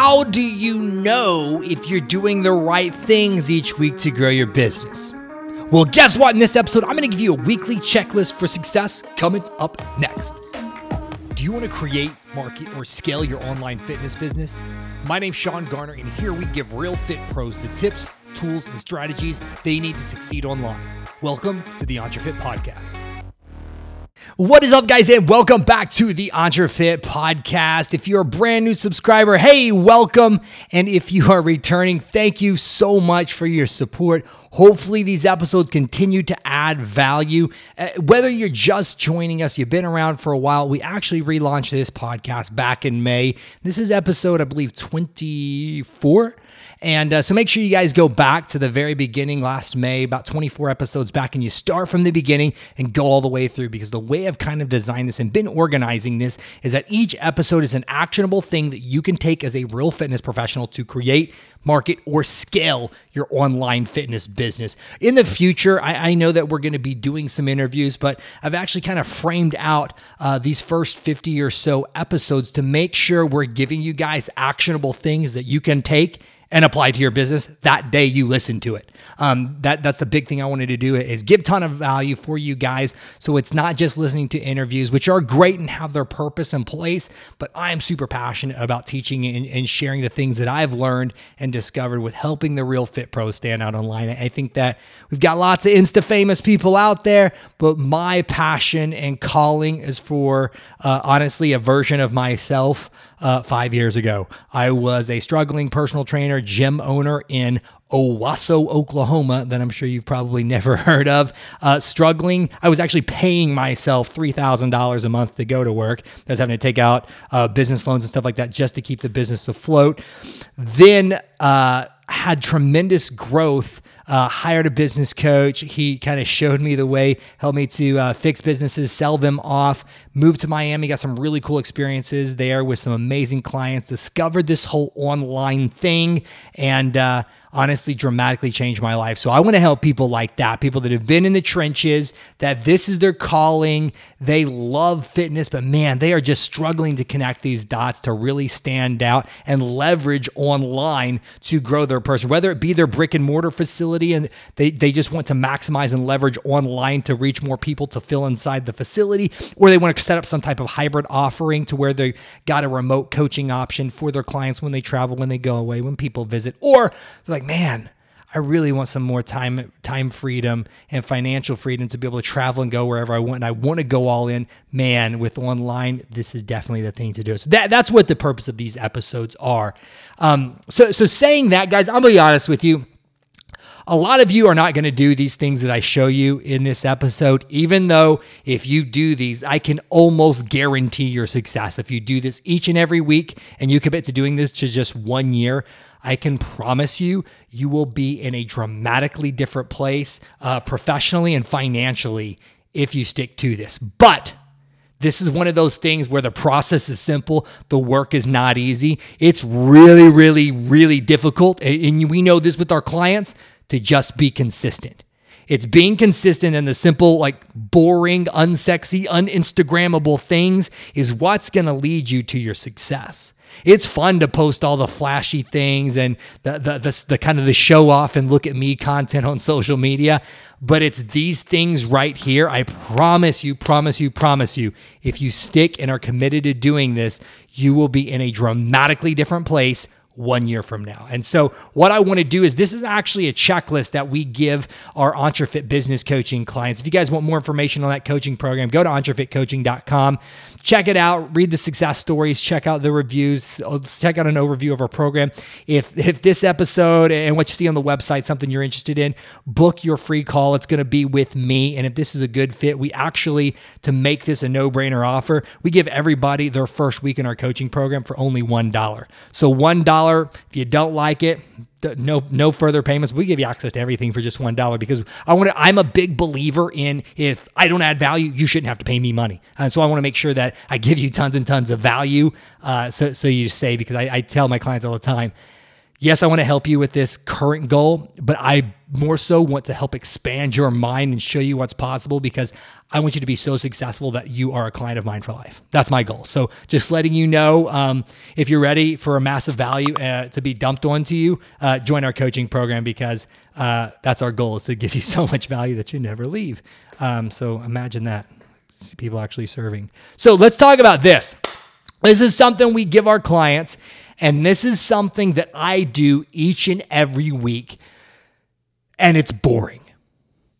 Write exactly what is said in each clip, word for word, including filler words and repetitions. how do you know if you're doing the right things each week to grow your business? Well, guess what? In this episode, I'm going to give you a weekly checklist for success coming up next. Do you want to create, market, or scale your online fitness business? My name's Sean Garner, and here we give real fit pros the tips, tools, and strategies they need to succeed online. Welcome to the EntreFit Podcast. What is up, guys, and welcome back to the EntreFit Podcast. If you're a brand new subscriber, hey, welcome. And if you are returning, thank you so much for your support. Hopefully, these episodes continue to add value. Uh, whether you're just joining us, you've been around for a while, we actually relaunched this podcast back in May. This is episode, I believe, twenty-four. And uh, so make sure you guys go back to the very beginning last May, about twenty-four episodes back, and you start from the beginning and go all the way through, because the way I've kind of designed this and been organizing this is that each episode is an actionable thing that you can take as a real fitness professional to create, market, or scale your online fitness business. In the future, I, I know that we're going to be doing some interviews, but I've actually kind of framed out uh, these first fifty or so episodes to make sure we're giving you guys actionable things that you can take and apply to your business that day you listen to it. Um, that that's the big thing I wanted to do, is give a ton of value for you guys. So it's not just listening to interviews, which are great and have their purpose and place, but I am super passionate about teaching and, and sharing the things that I've learned and discovered with helping the real fit pros stand out online. I think that we've got lots of Insta-famous people out there, but my passion and calling is for, uh, honestly, a version of myself. Uh, five years ago, I was a struggling personal trainer, gym owner in Owasso, Oklahoma, that I'm sure you've probably never heard of. Uh, struggling, I was actually paying myself three thousand dollars a month to go to work. I was having to take out uh, business loans and stuff like that just to keep the business afloat. Then uh, had tremendous growth. Uh, hired a business coach. He kind of showed me the way, helped me to uh, fix businesses, sell them off, moved to Miami, got some really cool experiences there with some amazing clients, discovered this whole online thing, and uh, honestly dramatically changed my life. So I want to help people like that, people that have been in the trenches, that this is their calling. They love fitness, but man, they are just struggling to connect these dots to really stand out and leverage online to grow their person, whether it be their brick and mortar facility, and they, they just want to maximize and leverage online to reach more people to fill inside the facility, or they want to set up some type of hybrid offering to where they got a remote coaching option for their clients when they travel, when they go away, when people visit, or they're like, man, I really want some more time, time freedom and financial freedom to be able to travel and go wherever I want. And I want to go all in, man, with online, this is definitely the thing to do. So that, that's what the purpose of these episodes are. Um, so, so saying that, guys, I'm going to be honest with you. A lot of you are not going to do these things that I show you in this episode, even though if you do these, I can almost guarantee your success. If you do this each and every week and you commit to doing this to just one year, I can promise you, you will be in a dramatically different place uh, professionally and financially if you stick to this. But this is one of those things where the process is simple. The work is not easy. It's really, really, really difficult. And we know this with our clients. To just be consistent. It's being consistent, and the simple, like boring, unsexy, un-Instagrammable things is what's gonna lead you to your success. It's fun to post all the flashy things and the, the, the, the kind of the show off and look at me content on social media, but it's these things right here. I promise you, promise you, promise you, if you stick and are committed to doing this, you will be in a dramatically different place one year from now. And so what I want to do is, this is actually a checklist that we give our EntreFit business coaching clients. If you guys want more information on that coaching program, go to Entre Fit Coaching dot com, check it out, read the success stories, check out the reviews, check out an overview of our program. If, if this episode and what you see on the website, something you're interested in, book your free call. It's going to be with me. And if this is a good fit, we actually, to make this a no-brainer offer, we give everybody their first week in our coaching program for only one dollar. So one dollar. If you don't like it, no, no further payments. We give you access to everything for just one dollar, because I want to, I'm a big believer in, if I don't add value, you shouldn't have to pay me money. And so I want to make sure that I give you tons and tons of value. Uh, so, so you say, because I, I tell my clients all the time, yes, I want to help you with this current goal, but I more so want to help expand your mind and show you what's possible, because I want you to be so successful that you are a client of mine for life. That's my goal. So just letting you know, um, if you're ready for a massive value uh, to be dumped onto you, uh, join our coaching program, because uh, that's our goal, is to give you so much value that you never leave. Um, so imagine that. See people actually serving. So let's talk about this. This is something we give our clients, and this is something that I do each and every week. And it's boring,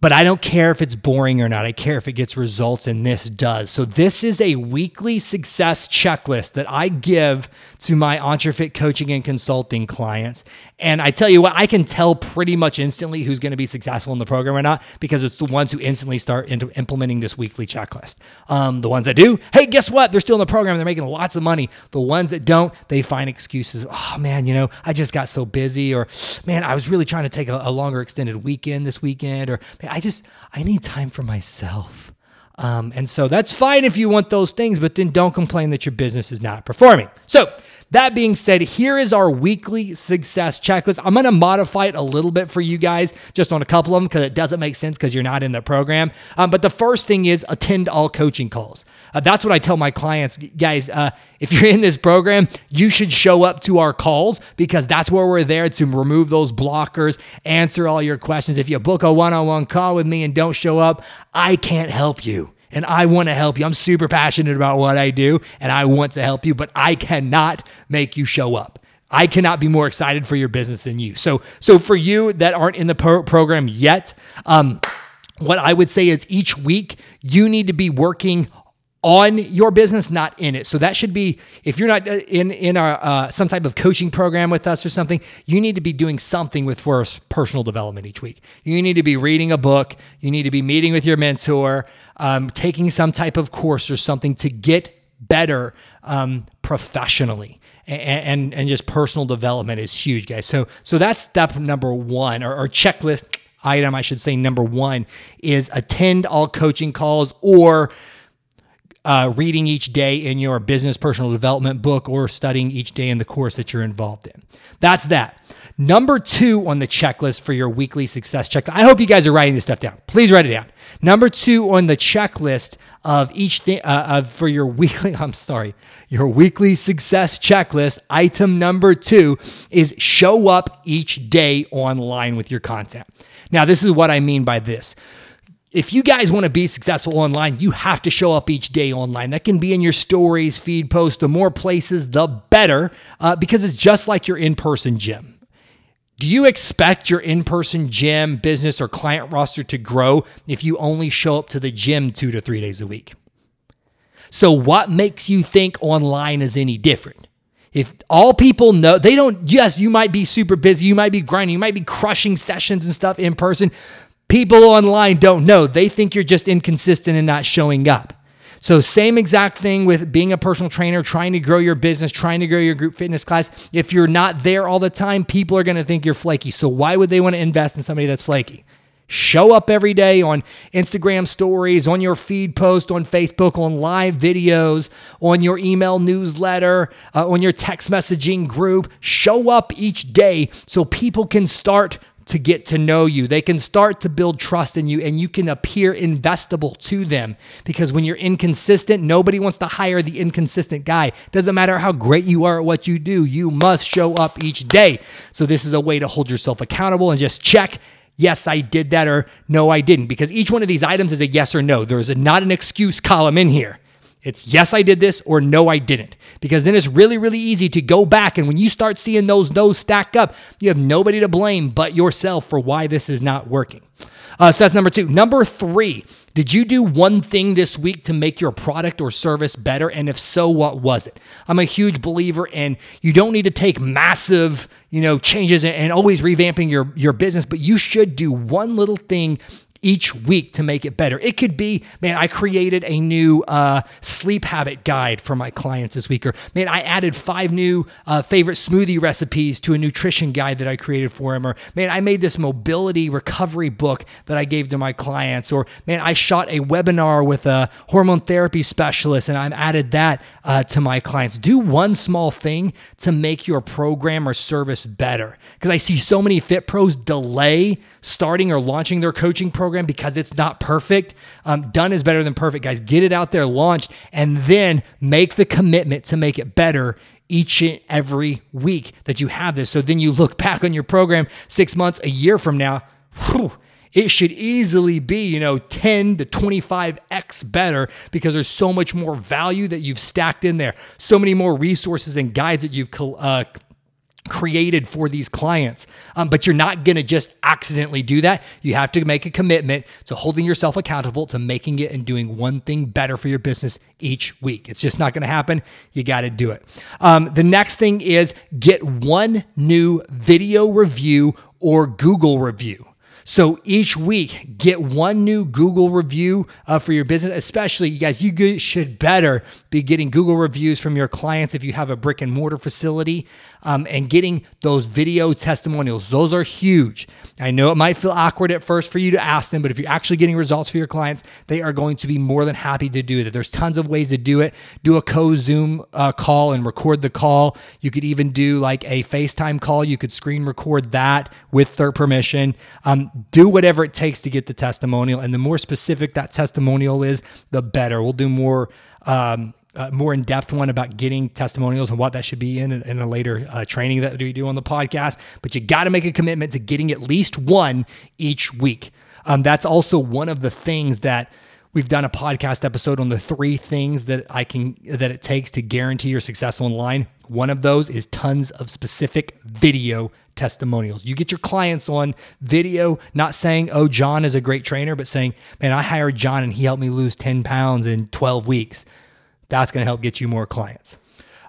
but I don't care if it's boring or not. I care if it gets results, and this does. So this is a weekly success checklist that I give to my EntreFit coaching and consulting clients. And I tell you what, I can tell pretty much instantly who's going to be successful in the program or not, because it's the ones who instantly start into implementing this weekly checklist. Um, the ones that do, hey, guess what? They're still in the program. They're making lots of money. The ones that don't, they find excuses. Oh man, you know, I just got so busy, or man, I was really trying to take a, a longer extended weekend this weekend, or man, I just, I need time for myself. Um, and so that's fine if you want those things, but then don't complain that your business is not performing. So that being said, here is our weekly success checklist. I'm going to modify it a little bit for you guys, just on a couple of them, because it doesn't make sense because you're not in the program. Um, but the first thing is attend all coaching calls. Uh, that's what I tell my clients. Guys, uh, if you're in this program, you should show up to our calls, because that's where we're there to remove those blockers, answer all your questions. If you book a one-on-one call with me and don't show up, I can't help you. And I want to help you. I'm super passionate about what I do, and I want to help you, but I cannot make you show up. I cannot be more excited for your business than you. So, so for you that aren't in the pro- program yet, um, what I would say is each week you need to be working on your business, not in it. So that should be, if you're not in in our uh, some type of coaching program with us or something, you need to be doing something with for personal development each week. You need to be reading a book. You need to be meeting with your mentor, um, taking some type of course or something to get better um, professionally. And, and and just personal development is huge, guys. So so that's step number one, or, or checklist item, I should say. Number one is attend all coaching calls, or Uh, reading each day in your business personal development book, or studying each day in the course that you're involved in. That's that. Number two on the checklist for your weekly success check. I hope you guys are writing this stuff down. Please write it down. Number two on the checklist of each thing uh, of for your weekly. I'm sorry, your weekly success checklist. Item number two is show up each day online with your content. Now, this is what I mean by this. If you guys want to be successful online, you have to show up each day online. That can be in your stories, feed posts. The more places, the better, uh, because it's just like your in-person gym. Do you expect your in-person gym, business, or client roster to grow if you only show up to the gym two to three days a week? So what makes you think online is any different? If all people know, they don't, yes, you might be super busy. You might be grinding. You might be crushing sessions and stuff in person. People online don't know. They think you're just inconsistent and not showing up. So same exact thing with being a personal trainer, trying to grow your business, trying to grow your group fitness class. If you're not there all the time, people are going to think you're flaky. So why would they want to invest in somebody that's flaky? Show up every day on Instagram stories, on your feed post, on Facebook, on live videos, on your email newsletter, uh, on your text messaging group. Show up each day so people can start to get to know you. They can start to build trust in you, and you can appear investable to them, because when you're inconsistent, nobody wants to hire the inconsistent guy. Doesn't matter how great you are at what you do, you must show up each day. So this is a way to hold yourself accountable and just check, yes, I did that, or no, I didn't, because each one of these items is a yes or no. There's a, not an excuse column in here. It's yes, I did this, or no, I didn't. Because then it's really, really easy to go back. And when you start seeing those no's stack up, you have nobody to blame but yourself for why this is not working. Uh, so that's number two. Number three, did you do one thing this week to make your product or service better? And if so, what was it? I'm a huge believer in you don't need to take massive, you know, changes and always revamping your, your business, but you should do one little thing each week to make it better. It could be, man, I created a new uh, sleep habit guide for my clients this week, or man, I added five new uh, favorite smoothie recipes to a nutrition guide that I created for him, or man, I made this mobility recovery book that I gave to my clients, or man, I shot a webinar with a hormone therapy specialist and I've added that uh, to my clients. Do one small thing to make your program or service better, because I see so many fit pros delay starting or launching their coaching program because it's not perfect. Um, done is better than perfect, guys. Get it out there, launched, and then make the commitment to make it better each and every week that you have this. So then you look back on your program six months, a year from now, whew, it should easily be, you know, ten to twenty-five x better, because there's so much more value that you've stacked in there, so many more resources and guides that you've uh, created for these clients. Um, but you're not going to just accidentally do that. You have to make a commitment to holding yourself accountable to making it and doing one thing better for your business each week. It's just not going to happen. You got to do it. Um, the next thing is get one new video review or Google review. So each week, get one new Google review uh, for your business. Especially, you guys, you should better be getting Google reviews from your clients if you have a brick and mortar facility, um, and getting those video testimonials. Those are huge. I know it might feel awkward at first for you to ask them, but if you're actually getting results for your clients, they are going to be more than happy to do that. There's tons of ways to do it. Do a co-Zoom uh, call and record the call. You could even do like a FaceTime call. You could screen record that with their permission. Um, Do whatever it takes to get the testimonial. And the more specific that testimonial is, the better. We'll do more um, uh, more in-depth one about getting testimonials and what that should be in, in a later uh, training that we do on the podcast. But you got to make a commitment to getting at least one each week. Um, that's also one of the things that we've done a podcast episode on, the three things that I can that it takes to guarantee you're successful online. One of those is tons of specific video testimonials. You get your clients on video, not saying, oh, John is a great trainer, but saying, man, I hired John and he helped me lose ten pounds in twelve weeks. That's going to help get you more clients.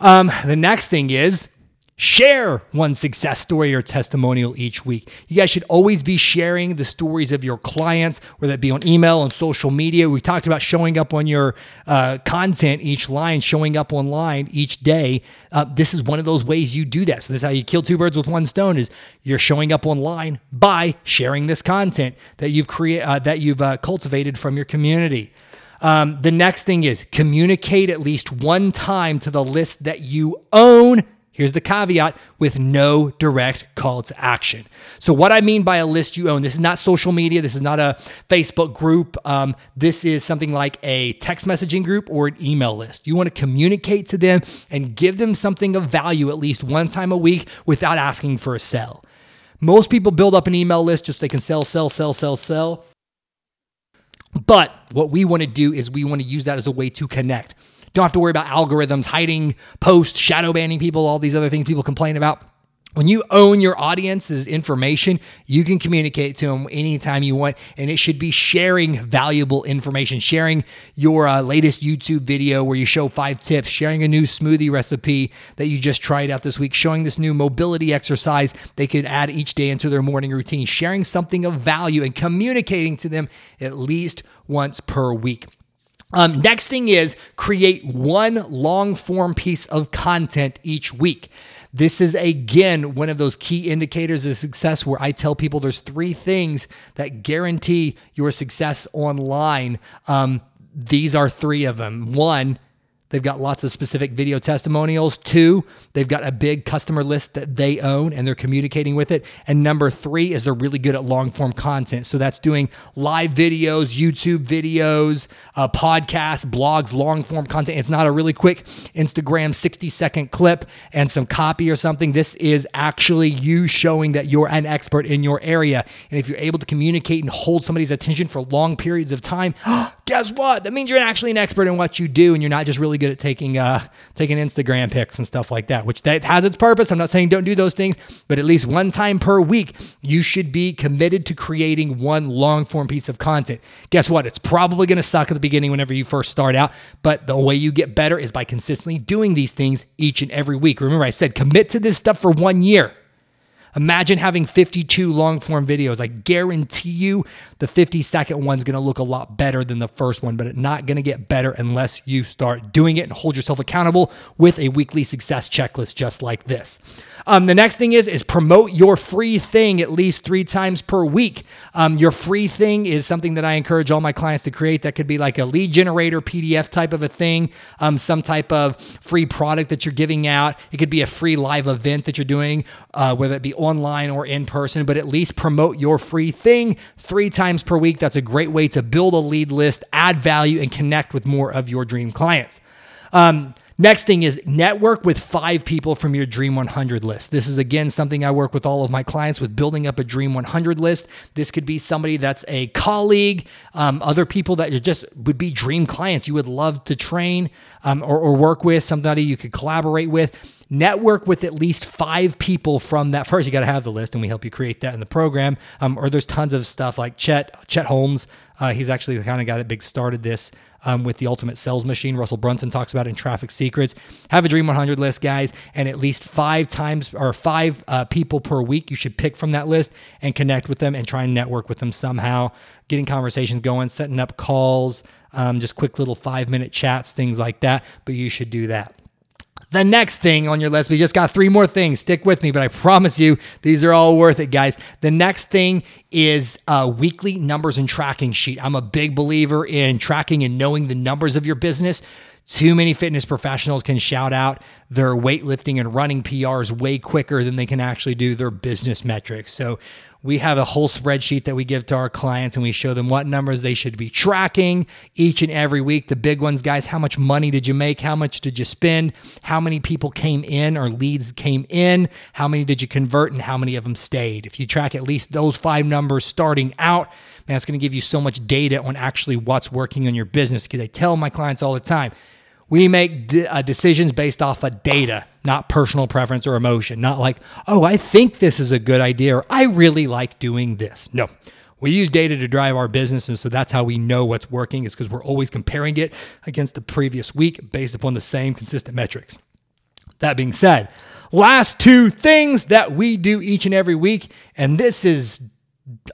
Um, the next thing is share one success story or testimonial each week. You guys should always be sharing the stories of your clients, whether that be on email, on social media. We talked about showing up on your uh, content each line, showing up online each day. Uh, this is one of those ways you do that. So this is how you kill two birds with one stone: is you're showing up online by sharing this content that you've created, uh, that you've uh, cultivated from your community. Um, the next thing is communicate at least one time to the list that you own. Here's the caveat: with no direct call to action. So what I mean by a list you own, this is not social media. This is not a Facebook group. Um, this is something like a text messaging group or an email list. You want to communicate to them and give them something of value at least one time a week without asking for a sell. Most people build up an email list just so they can sell, sell, sell, sell, sell. But what we want to do is we want to use that as a way to connect. Don't have to worry about algorithms, hiding posts, shadow banning people, all these other things people complain about. When you own your audience's information, you can communicate to them anytime you want, and it should be sharing valuable information, sharing your uh, latest YouTube video where you show five tips, sharing a new smoothie recipe that you just tried out this week, showing this new mobility exercise they could add each day into their morning routine, sharing something of value and communicating to them at least once per week. Um, next thing is create one long form piece of content each week. This is, again, one of those key indicators of success where I tell people there's three things that guarantee your success online. Um, these are three of them. One, they've got lots of specific video testimonials. Two, they've got a big customer list that they own and they're communicating with it. And number three is they're really good at long form content. So that's doing live videos, YouTube videos, uh, podcasts, blogs, long form content. It's not a really quick Instagram sixty second clip and some copy or something. This is actually you showing that you're an expert in your area. And if you're able to communicate and hold somebody's attention for long periods of time, guess what? That means you're actually an expert in what you do, and you're not just really good at taking uh, taking Instagram pics and stuff like that, which that has its purpose. I'm not saying don't do those things, but at least one time per week, you should be committed to creating one long-form piece of content. Guess what? It's probably going to suck at the beginning whenever you first start out, but the way you get better is by consistently doing these things each and every week. Remember, I said commit to this stuff for one year. Imagine having fifty-two long-form videos. I guarantee you the fifty-second one's going to look a lot better than the first one, but it's not going to get better unless you start doing it and hold yourself accountable with a weekly success checklist just like this. Um, the next thing is, is promote your free thing at least three times per week. Um, your free thing is something that I encourage all my clients to create. That could be like a lead generator P D F type of a thing, um, some type of free product that you're giving out. It could be a free live event that you're doing, uh, whether it be online or in person, but at least promote your free thing three times per week. That's a great way to build a lead list, add value, and connect with more of your dream clients. Um, Next thing is network with five people from your Dream one hundred list. This is, again, something I work with all of my clients with, building up a Dream one hundred list. This could be somebody that's a colleague, um, other people that you just would be dream clients you would love to train um, or, or work with, somebody you could collaborate with. Network with at least five people from that. First, you got to have the list, and we help you create that in the program. Um, or there's tons of stuff like Chet, Chet Holmes. Uh, he's actually the kind of guy that big started this um, with the Ultimate Sales Machine. Russell Brunson talks about it in Traffic Secrets. Have a Dream one hundred list, guys, and at least five times or five uh, people per week you should pick from that list and connect with them and try and network with them somehow. Getting conversations going, setting up calls, um, just quick little five-minute chats, things like that. But you should do that. The next thing on your list, we just got three more things. Stick with me, but I promise you, these are all worth it, guys. The next thing is a weekly numbers and tracking sheet. I'm a big believer in tracking and knowing the numbers of your business. Too many fitness professionals can shout out their weightlifting and running P Rs way quicker than they can actually do their business metrics. So we have a whole spreadsheet that we give to our clients, and we show them what numbers they should be tracking each and every week. The big ones, guys: how much money did you make? How much did you spend? How many people came in or leads came in? How many did you convert, and how many of them stayed? If you track at least those five numbers starting out, man, it's going to give you so much data on actually what's working in your business, because I tell my clients all the time, we make de- uh, decisions based off of data, not personal preference or emotion. Not like, oh, I think this is a good idea, or I really like doing this. No, we use data to drive our business, and so that's how we know what's working, is because we're always comparing it against the previous week based upon the same consistent metrics. That being said, last two things that we do each and every week, and this is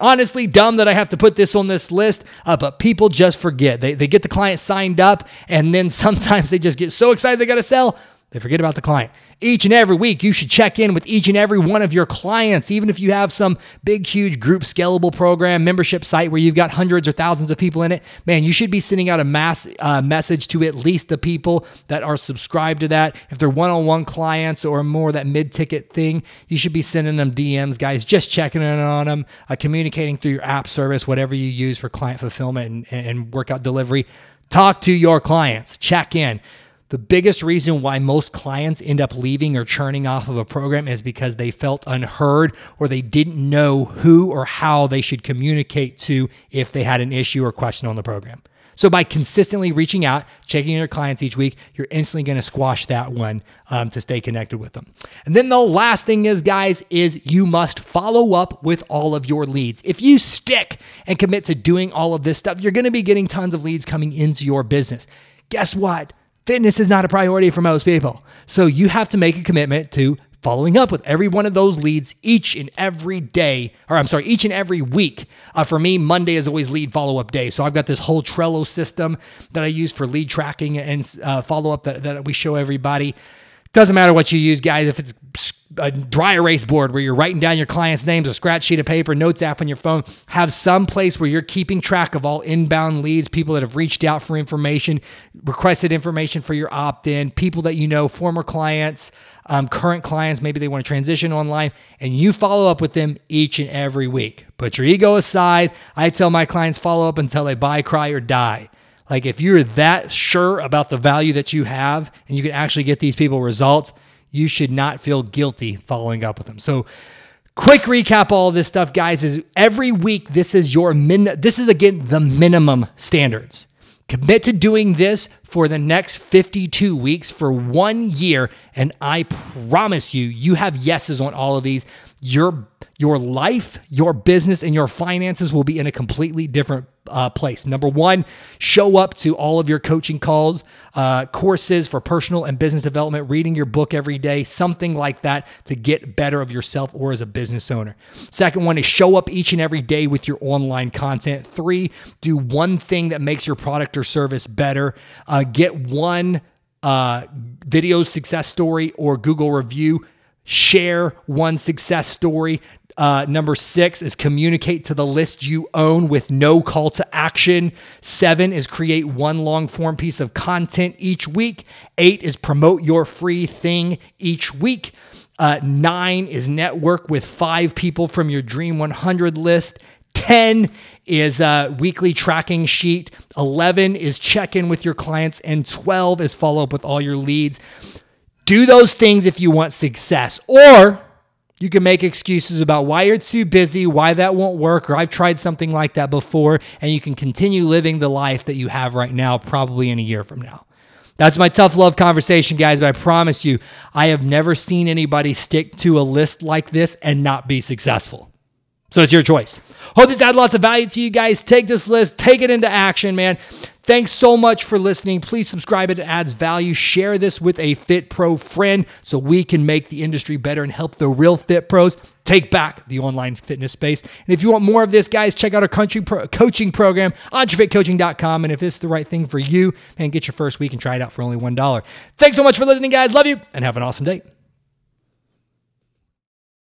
honestly dumb that I have to put this on this list, uh, but people just forget. They they get the client signed up, and then sometimes they just get so excited they got to sell, they forget about the client. Each and every week, you should check in with each and every one of your clients, even if you have some big, huge group scalable program, membership site where you've got hundreds or thousands of people in it. Man, you should be sending out a mass uh, message to at least the people that are subscribed to that. If they're one-on-one clients or more that mid-ticket thing, you should be sending them D Ms, guys, just checking in on them, uh, communicating through your app service, whatever you use for client fulfillment and, and workout delivery. Talk to your clients. Check in. The biggest reason why most clients end up leaving or churning off of a program is because they felt unheard, or they didn't know who or how they should communicate to if they had an issue or question on the program. So by consistently reaching out, checking in your clients each week, you're instantly going to squash that one um, to stay connected with them. And then the last thing is, guys, is you must follow up with all of your leads. If you stick and commit to doing all of this stuff, you're going to be getting tons of leads coming into your business. Guess what? Fitness is not a priority for most people. So you have to make a commitment to following up with every one of those leads each and every day, or I'm sorry, each and every week. Uh, for me, Monday is always lead follow-up day. So I've got this whole Trello system that I use for lead tracking and uh, follow-up that, that we show everybody. Doesn't matter what you use, guys. If it's a dry erase board where you're writing down your clients' names, a scratch sheet of paper, notes app on your phone, have some place where you're keeping track of all inbound leads, people that have reached out for information, requested information for your opt-in, people that you know, former clients, um, current clients, maybe they want to transition online, and you follow up with them each and every week. Put your ego aside. I tell my clients, follow up until they buy, cry, or die. Like, if you're that sure about the value that you have and you can actually get these people results, you should not feel guilty following up with them. So quick recap, all of this stuff, guys, is every week, this is your min. This is, again, the minimum standards. Commit to doing this for the next fifty-two weeks for one year, and I promise you, you have yeses on all of these. Your your life, your business, and your finances will be in a completely different uh, place. Number one, show up to all of your coaching calls, uh, courses for personal and business development, reading your book every day, something like that to get better of yourself or as a business owner. Second one is show up each and every day with your online content. Three, do one thing that makes your product or service better. Uh, get one uh, video success story or Google review. Share one success story. Uh, number six is communicate to the list you own with no call to action. Seven is create one long form piece of content each week. Eight is promote your free thing each week. Uh, nine is network with five people from your Dream one hundred list. ten is a weekly tracking sheet. eleven is check in with your clients. And twelve is follow up with all your leads. Do those things if you want success, or you can make excuses about why you're too busy, why that won't work, or I've tried something like that before, and you can continue living the life that you have right now, probably in a year from now. That's my tough love conversation, guys, but I promise you, I have never seen anybody stick to a list like this and not be successful. So it's your choice. Hope this added lots of value to you guys. Take this list, take it into action, man. Thanks so much for listening. Please subscribe. It adds value. Share this with a Fit Pro friend so we can make the industry better and help the real Fit Pros take back the online fitness space. And if you want more of this, guys, check out our country pro- coaching program, Entre Fit Coaching dot com. And if it's the right thing for you, man, get your first week and try it out for only one dollar. Thanks so much for listening, guys. Love you and have an awesome day.